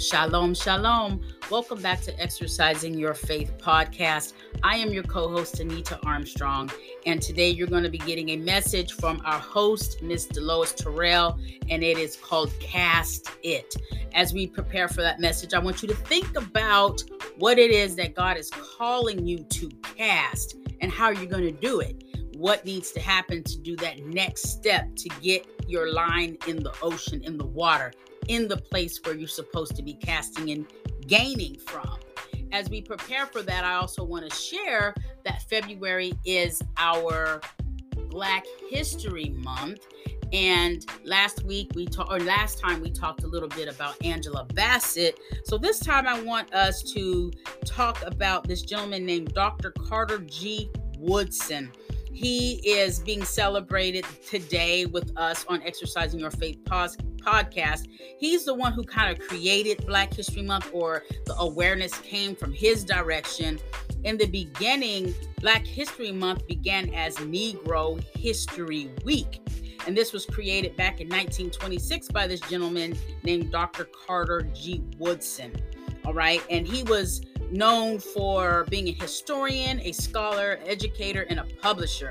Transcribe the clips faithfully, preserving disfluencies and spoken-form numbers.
Shalom, shalom. Welcome back to Exercising Your Faith Podcast. I am your co-host, Anita Armstrong, and today you're going to be getting a message from our host, Miss Delois Terrell, and it is called Cast It. As we prepare for that message, I want you to think about what it is that God is calling you to cast and how you're going to do it. What needs to happen to do that next step to get your line in the ocean, in the water, in the place where you're supposed to be casting and gaining from. As we prepare for that, I also want to share that February is our Black History Month. And last week we talked, or last time we talked a little bit about Angela Bassett. So this time I want us to talk about this gentleman named Doctor Carter G. Woodson. He is being celebrated today with us on Exercising Your Faith Podcast. He's the one who kind of created Black History Month, or the awareness came from his direction. In the beginning, Black History Month began as Negro History Week. And this was created back in nineteen twenty-six by this gentleman named Doctor Carter G. Woodson. All right. And he was known for being a historian, a scholar, educator, and a publisher.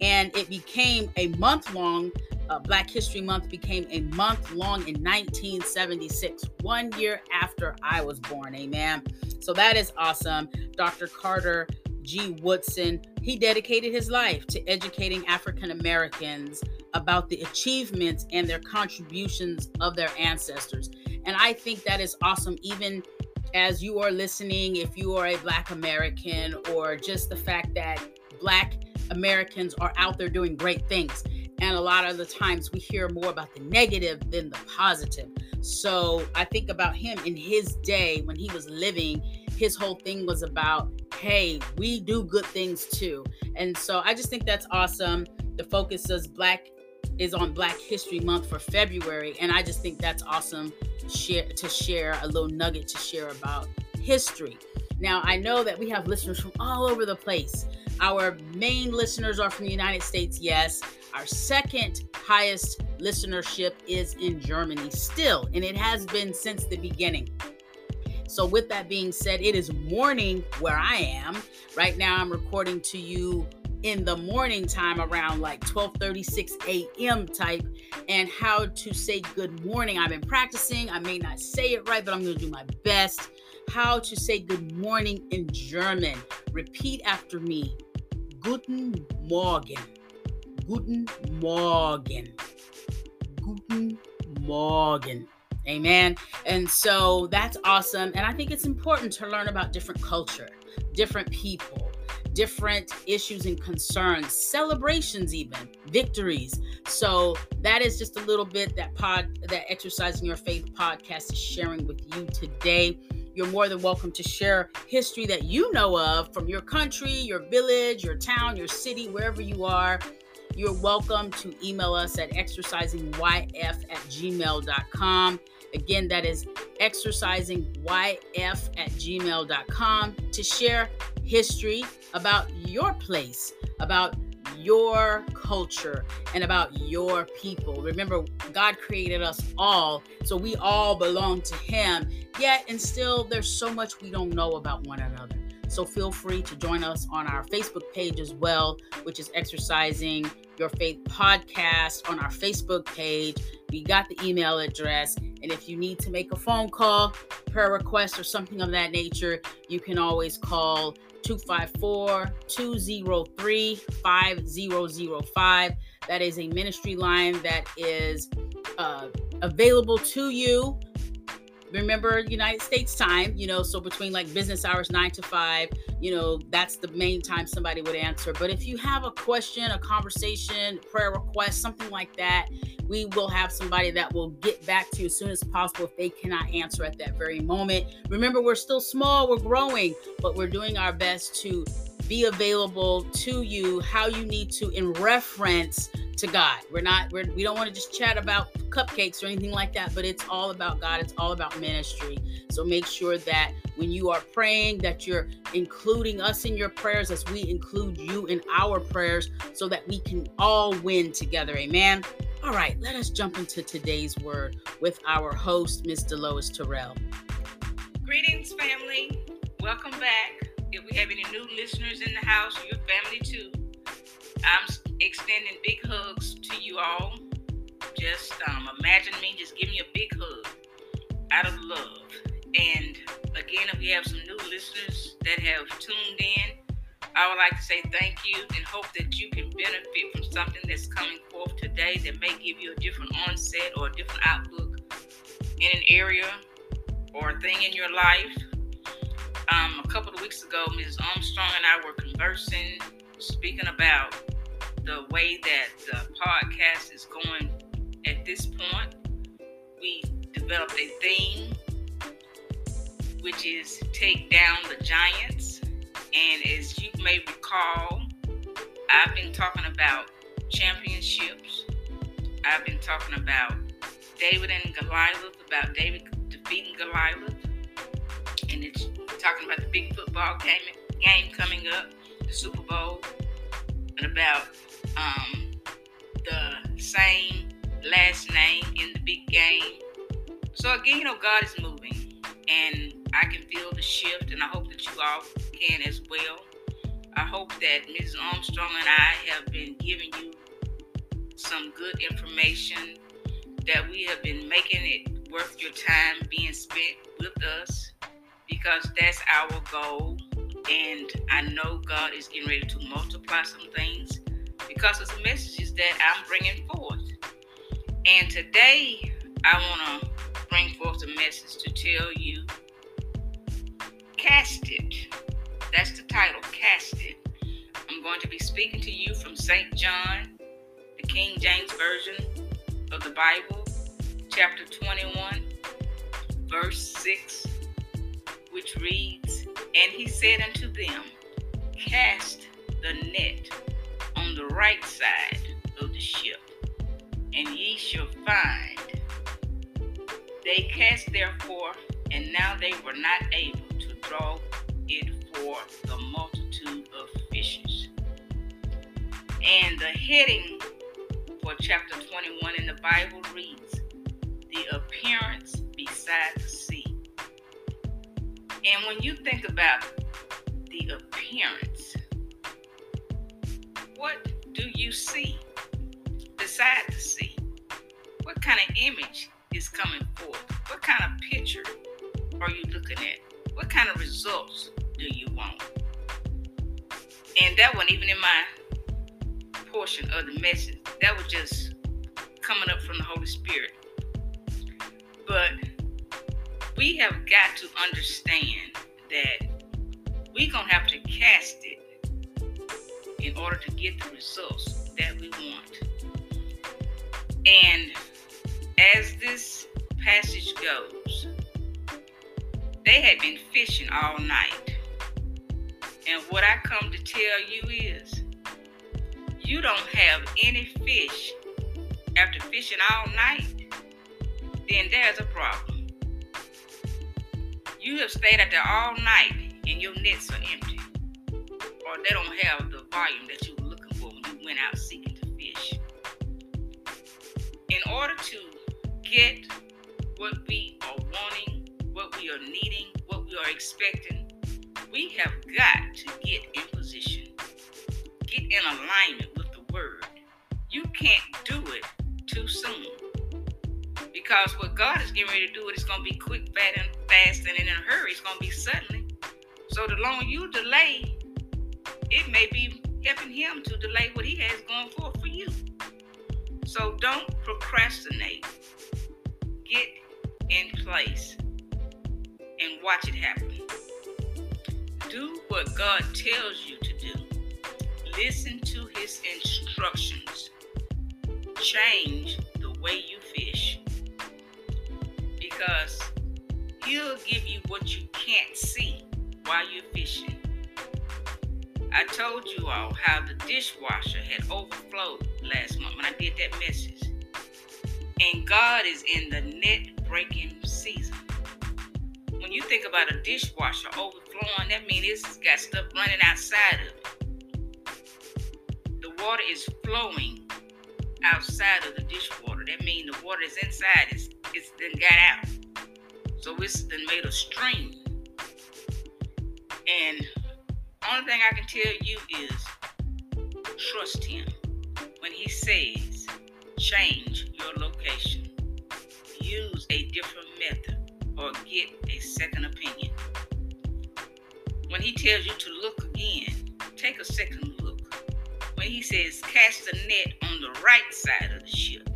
And it became a month-long, uh, Black History Month became a month-long in nineteen seventy-six, one year after I was born, amen. So that is awesome. Doctor Carter G. Woodson, he dedicated his life to educating African Americans about the achievements and their contributions of their ancestors. And I think that is awesome, even as you are listening, if you are a Black American, or just the fact that Black Americans are out there doing great things. And a lot of the times we hear more about the negative than the positive. So I think about him in his day when he was living, his whole thing was about, hey, we do good things too. And so I just think that's awesome. The focus is Black is on Black History Month for February. And I just think that's awesome. Share to share a little nugget to share about history. Now, I know that we have listeners from all over the place. Our main listeners are from the United States, yes. Our second highest listenership is in Germany still, and it has been since the beginning. So with that being said, it is morning where I am. Right now, I'm recording to you in the morning time around like twelve thirty-six a.m. type, and how to say good morning. I've been practicing. I may not say it right, but I'm going to do my best. How to say good morning in German. Repeat after me. Guten Morgen. Guten Morgen. Guten Morgen. Amen. And so that's awesome. And I think it's important to learn about different culture, different people, different issues and concerns, celebrations, even victories. So that is just a little bit that pod, that Exercising Your Faith Podcast is sharing with you today. You're more than welcome to share history that you know of from your country, your village, your town, your city, wherever you are. You're welcome to email us at exercising y f at gmail dot com. Again, that is exercising y f at gmail dot com to share history about your place, about your culture, and about your people. Remember, God created us all, so we all belong to Him. Yet, and still, there's so much we don't know about one another. So feel free to join us on our Facebook page as well, which is Exercising Your Faith Podcast on our Facebook page. We got the email address. And if you need to make a phone call, prayer request, or something of that nature, you can always call two five four, two oh three, five oh oh five. That is a ministry line that is uh, available to you. Remember, United States time, you know, so between like business hours, nine to five, you know, that's the main time somebody would answer. But if you have a question, a conversation, prayer request, something like that, we will have somebody that will get back to you as soon as possible if they cannot answer at that very moment. Remember, we're still small, we're growing, but we're doing our best to be available to you how you need to in reference to God. We're not, we're, we don't want to just chat about cupcakes or anything like that, but it's all about God. It's all about ministry. So make sure that when you are praying, that you're including us in your prayers as we include you in our prayers, so that we can all win together. Amen. All right, let us jump into today's word with our host, Miz Delois Terrell. Greetings, family. Welcome back. If we have any new listeners in the house, your family too. I'm extending big hugs to you all. Just um, imagine me just giving you a big hug out of love. And again, if we have some new listeners that have tuned in, I would like to say thank you and hope that you can benefit from something that's coming forth today that may give you a different onset or a different outlook in an area or a thing in your life. Um, a couple of weeks ago, Missus Armstrong and I were conversing, speaking about the way that the podcast is going at this point. We developed a theme, which is Take Down the Giants. And as you may recall, I've been talking about championships. I've been talking about David and Goliath, about David defeating Goliath. And it's talking about the big football game, game coming up, the Super Bowl, and about um, the same last name in the big game. So again, you know, God is moving, and I can feel the shift, and I hope that you all can as well. I hope that Missus Armstrong and I have been giving you some good information, that we have been making it worth your time being spent with us, because that's our goal. And I know God is getting ready to multiply some things because of the messages that I'm bringing forth. And today, I want to bring forth a message to tell you, cast it. That's the title, Cast It. I'm going to be speaking to you from Saint John, the King James Version of the Bible, chapter twenty-one, verse six, which reads, "And he said unto them, Cast the net on the right side of the ship, and ye shall find. They cast therefore, and now they were not able to draw it for the multitude of fishes." And the heading for chapter twenty-one in the Bible reads, "The appearance beside the sea." And when you think about the appearance, what do you see beside the sea? What kind of image is coming forth? What kind of picture are you looking at? What kind of results do you want? And that wasn't even in my portion of the message. That was just coming up from the Holy Spirit. But we have got to understand that we're going to have to cast it in order to get the results that we want. And as this passage goes, they had been fishing all night. And what I come to tell you is, you don't have any fish after fishing all night, then there's a problem. You have stayed out there all night and your nets are empty, or they don't have the volume that you were looking for when you went out seeking to fish. In order to get what we are wanting, what we are needing, what we are expecting, we have got to get in position, get in alignment with the word. You can't do it too soon, because what God is getting ready to do, it is going to be quick, fat, and fast, and in a hurry. It's going to be suddenly. So the longer you delay, it may be helping him to delay what he has going forth for you. So don't procrastinate. Get in place and watch it happen. Do what God tells you to do. Listen to his instructions. Change the way you fish, because he'll give you what you can't see while you're fishing. I told you all how the dishwasher had overflowed last month when I did that message. And God is in the net breaking season. When you think about a dishwasher overflowing, that means it's got stuff running outside of it. Water is flowing outside of the dishwater. That means the water is inside. It's, it's then got out. So it's then made a stream. And only thing I can tell you is trust him when he says change your location. Use a different method or get a second opinion. When he tells you to look again, take a second look. When he says cast the net on the right side of the ship,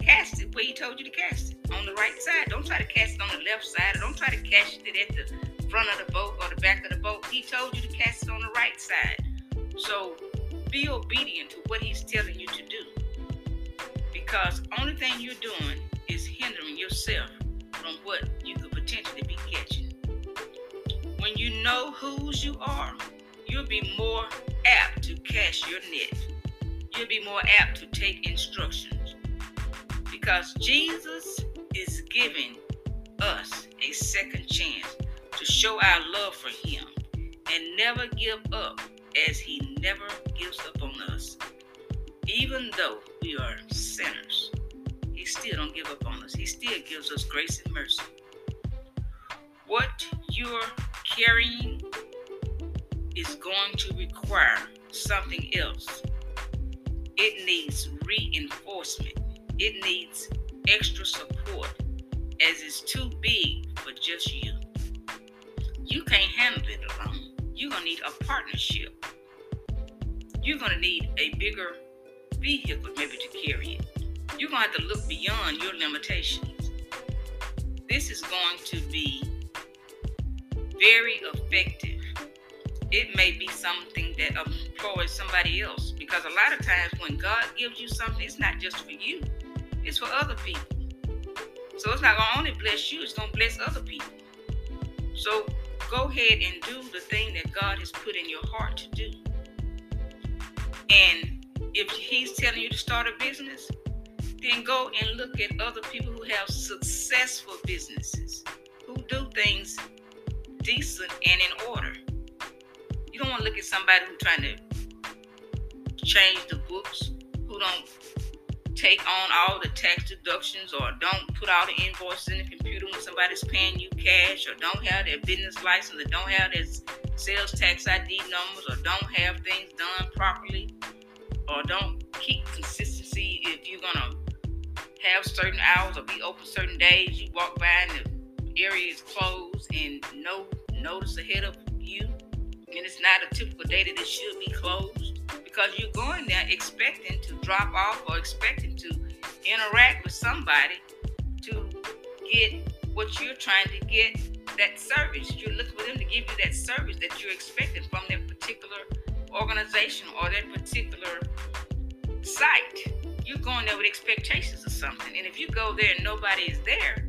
cast it where he told you to cast it, on the right side. Don't try to cast it on the left side. Don't try to cast it at the front of the boat or the back of the boat. He told you to cast it on the right side. So be obedient to what he's telling you to do, because only thing you're doing is hindering yourself from what you could potentially be catching. When you know whose you are, you'll be more apt to cast your net. You'll be more apt to take instructions, because Jesus is giving us a second chance to show our love for him and never give up, as he never gives up on us. Even though we are sinners, he still don't give up on us. He still gives us grace and mercy. What you're carrying is going to require something else. It needs reinforcement. It needs extra support, as it's too big for just you. You can't handle it alone. You're going to need a partnership. You're going to need a bigger vehicle maybe to carry it. You're going to have to look beyond your limitations. This is going to be very effective. It may be something that employs somebody else, because a lot of times when God gives you something, it's not just for you. It's for other people. So it's not going to only bless you, it's going to bless other people. So go ahead and do the thing that God has put in your heart to do. And if he's telling you to start a business, then go and look at other people who have successful businesses, who do things decent and in order. You don't want to look at somebody who's trying to change the books, who don't take on all the tax deductions, or don't put all the invoices in the computer when somebody's paying you cash, or don't have their business license, or don't have their sales tax I D numbers, or don't have things done properly, or don't keep consistency. If you're going to have certain hours or be open certain days, you walk by and the area is closed and no notice ahead of you, and it's not a typical day that it should be closed, because you're going there expecting to drop off or expecting to interact with somebody to get what you're trying to get, that service. You're looking for them to give you that service that you're expecting from that particular organization or that particular site. You're going there with expectations of something, and if you go there and nobody is there,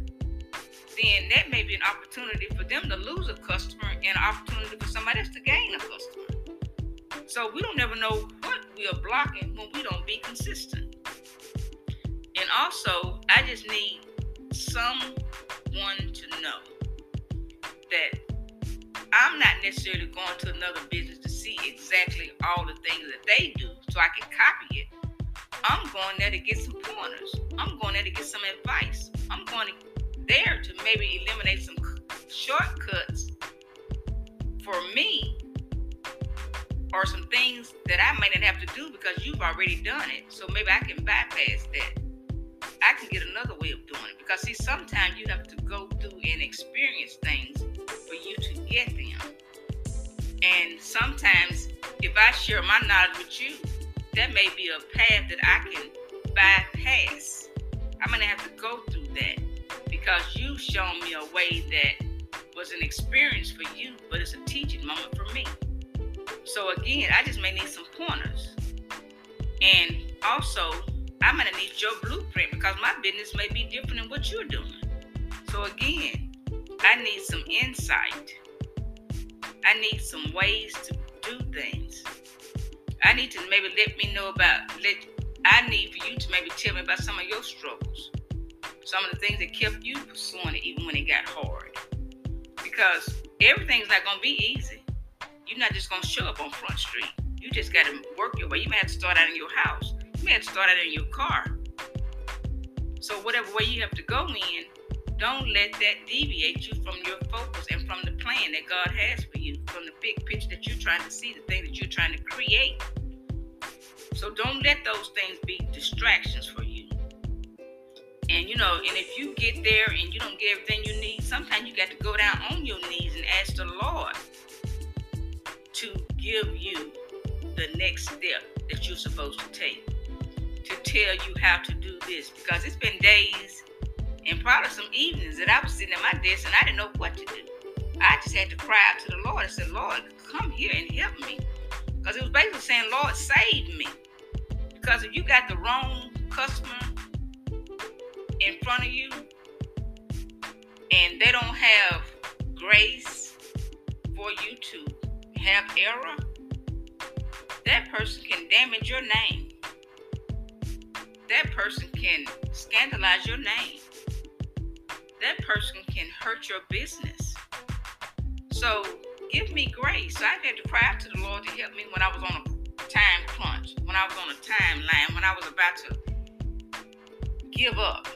then that may be an opportunity for them to lose a customer and an opportunity for somebody else to gain a customer. So we don't ever know what we are blocking when we don't be consistent. And also, I just need someone to know that I'm not necessarily going to another business to see exactly all the things that they do so I can copy it. I'm going there to get some pointers. I'm going there to get some advice. I'm going to, there to maybe eliminate some shortcuts for me, or some things that I might not have to do because you've already done it. So maybe I can bypass that. I can get another way of doing it. Because see, sometimes you have to go through and experience things for you to get them. And sometimes if I share my knowledge with you, that may be a path that I can bypass. I'm going to have to go through that, because you've shown me a way that was an experience for you, but it's a teaching moment for me. So again, I just may need some pointers. And also, I'm going to need your blueprint, because my business may be different than what you're doing. So again, I need some insight. I need some ways to do things. I need to maybe let me know about, let, I need for you to maybe tell me about some of your struggles, some of the things that kept you pursuing it even when it got hard. Because everything's not going to be easy. You're not just going to show up on Front Street. You just got to work your way. You may have to start out in your house. You may have to start out in your car. So whatever way you have to go in, Don't let that deviate you from your focus and from the plan that God has for you, from the big picture that you're trying to see, the thing that you're trying to create. So don't let those things be distractions for you. And, you know, and if you get there and you don't get everything you need, sometimes you got to go down on your knees and ask the Lord to give you the next step that you're supposed to take, to tell you how to do this. Because it's been days and probably some evenings that I was sitting at my desk and I didn't know what to do. I just had to cry out to the Lord. I said, Lord, come here and help me. Because it was basically saying, Lord, save me. Because if you got the wrong customer in front of you and they don't have grace for you to have error, that person can damage your name. That person can scandalize your name. That person can hurt your business. So give me grace. So I had to cry out to the Lord to help me when I was on a time crunch, when I was on a timeline, when I was about to give up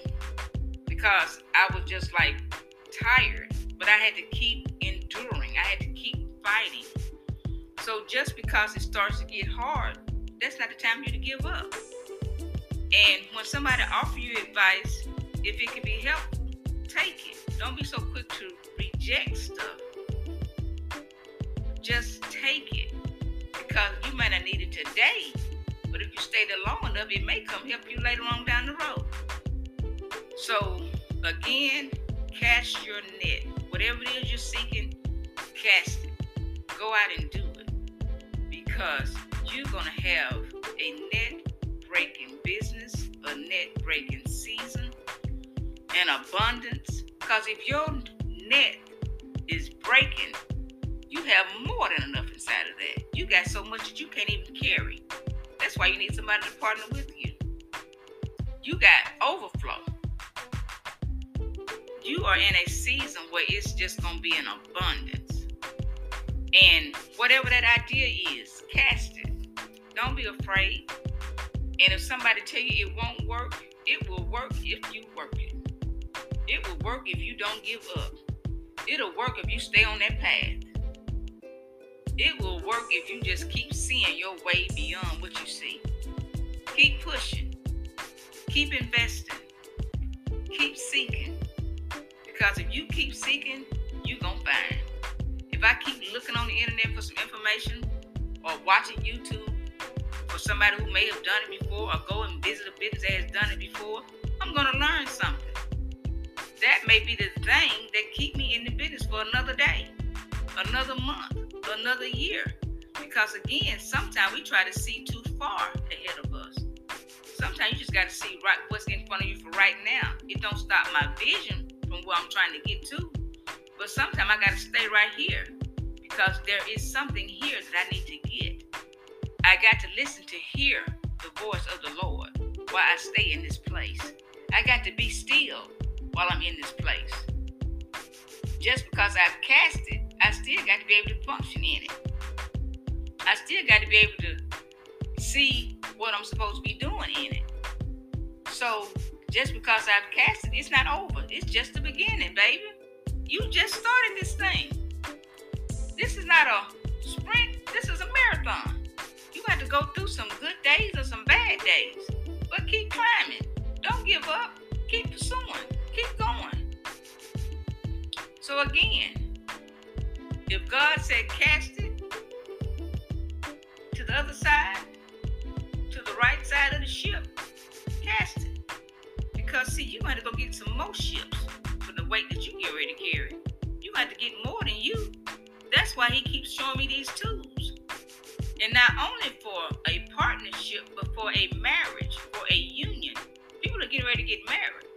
because I was just like tired. But I had to keep enduring. I had to keep fighting. So just because it starts to get hard, that's not the time for you to give up. And when somebody offers you advice, if it can be helpful, take it. Don't be so quick to reject stuff. Just take it, because you might not need it today, but if you stay there long enough, it may come help you later on down the road. So again, cast your net. Whatever it is you're seeking, cast it. Go out and do it, because you're going to have a net-breaking business, a net-breaking season, and abundance. Because if your net is breaking, you have more than enough inside of that. You got so much that you can't even carry. That's why you need somebody to partner with you. You got overflow. You are in a season where it's just going to be in abundance. And whatever that idea is, cast it. Don't be afraid. And if somebody tell you it won't work, it will work if you work it. It will work if you don't give up. It'll work if you stay on that path. It will work if you just keep seeing your way beyond what you see. Keep pushing. Keep investing. Keep seeking. Because if you keep seeking, you're going to find. If I keep looking on the internet for some information or watching YouTube for somebody who may have done it before, or go and visit a business that has done it before, I'm going to learn something. That may be the thing that keep me in the business for another day, another month, another year. Because again, sometimes we try to see too far ahead of us. Sometimes you just got to see right what's in front of you for right now. It don't stop my vision from where I'm trying to get to. But sometimes I got to stay right here, because there is something here that I need to get. I got to listen to hear the voice of the Lord while I stay in this place. I got to be still while I'm in this place. Just because I've cast it, I still got to be able to function in it. I still got to be able to see what I'm supposed to be doing in it. So just because I've cast it, it's not over. It's just the beginning, baby. You just started this thing. This is not a sprint. This is a marathon. You got to go through some good days or some bad days. But keep climbing. Don't give up. Keep pursuing. Keep going. So again, if God said cast it to the other side, to the right side of the ship, cast it. Because see, you're going to go get some more ships for the weight that you get ready to carry. You're going to have to get more than you. That's why he keeps showing me these tools. And not only for a partnership, but for a marriage, for a union. People are getting ready to get married.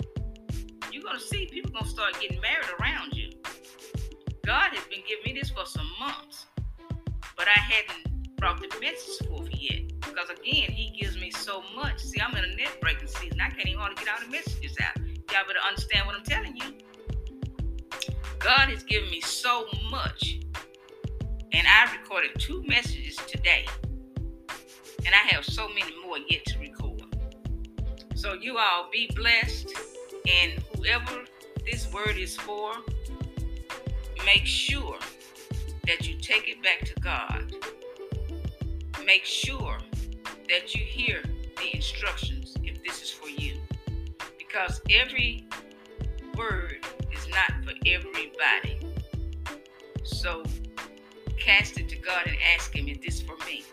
You're going to see people going to start getting married around you. God has been giving me this for some months, but I hadn't brought the message forth yet, because again, he gives me so much. See, I'm in a net breaking season. I can't even hardly get all the messages out. Y'all better understand what I'm telling you. God has given me so much, and I recorded two messages today, and I have so many more yet to record. So you all be blessed. And whoever this word is for, make sure that you take it back to God. Make sure that you hear the instructions if this is for you. Because every word is not for everybody. So cast it to God and ask Him, is this for me?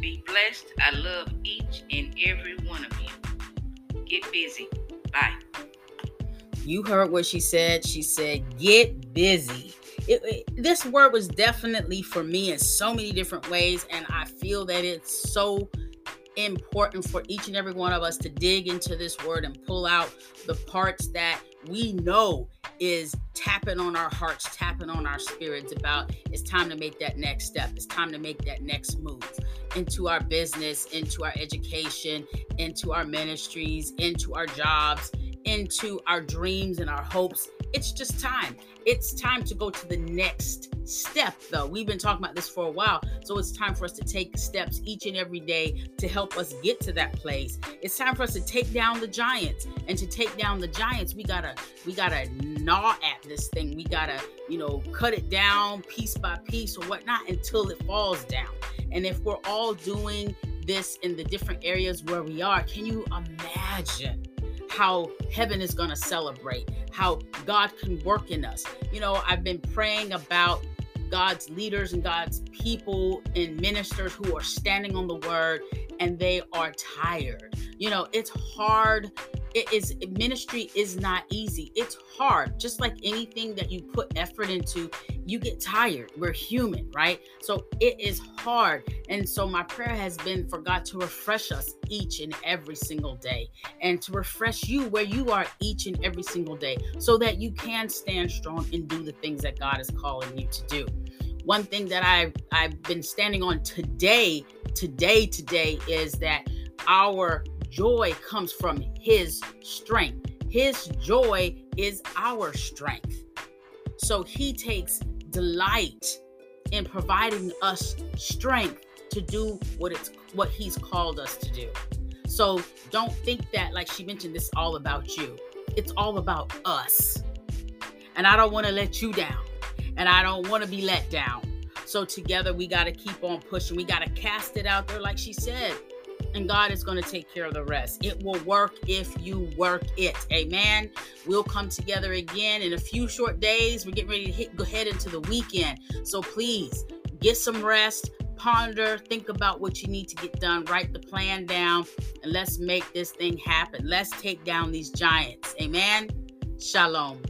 Be blessed. I love each and every one of you. Get busy. Bye. You heard what she said. She said, get busy. It, it, this word was definitely for me in so many different ways. And I feel that it's so important for each and every one of us to dig into this word and pull out the parts that we know is tapping on our hearts, tapping on our spirits about it's time to make that next step. It's time to make that next move into our business, into our education, into our ministries, into our jobs, into our dreams and our hopes. It's just time. It's time to go to the next step, though. We've been talking about this for a while, so it's time for us to take steps each and every day to help us get to that place. It's time for us to take down the giants, and to take down the giants, we gotta we gotta gnaw at this thing. We gotta, you know, cut it down piece by piece or whatnot until it falls down. And if we're all doing this in the different areas where we are, can you imagine how heaven is going to celebrate, how God can work in us? You know, I've been praying about God's leaders and God's people and ministers who are standing on the word and they are tired. You know, it's hard. It is, ministry is not easy. It's hard. Just like anything that you put effort into, you get tired. We're human, right? So it is hard. And so my prayer has been for God to refresh us each and every single day, and to refresh you where you are each and every single day, so that you can stand strong and do the things that God is calling you to do. One thing that I've, I've been standing on today, today, today is that our joy comes from His strength. His joy is our strength. So He takes delight in providing us strength to do what it's what He's called us to do. So don't think that, like she mentioned, this is all about you. It's all about us. And I don't want to let you down. And I don't want to be let down. So together we got to keep on pushing. We got to cast it out there, like she said. And God is going to take care of the rest. It will work if you work it. Amen. We'll come together again in a few short days. We're getting ready to hit, go ahead into the weekend. So please get some rest, ponder, think about what you need to get done, write the plan down, and let's make this thing happen. Let's take down these giants. Amen. Shalom.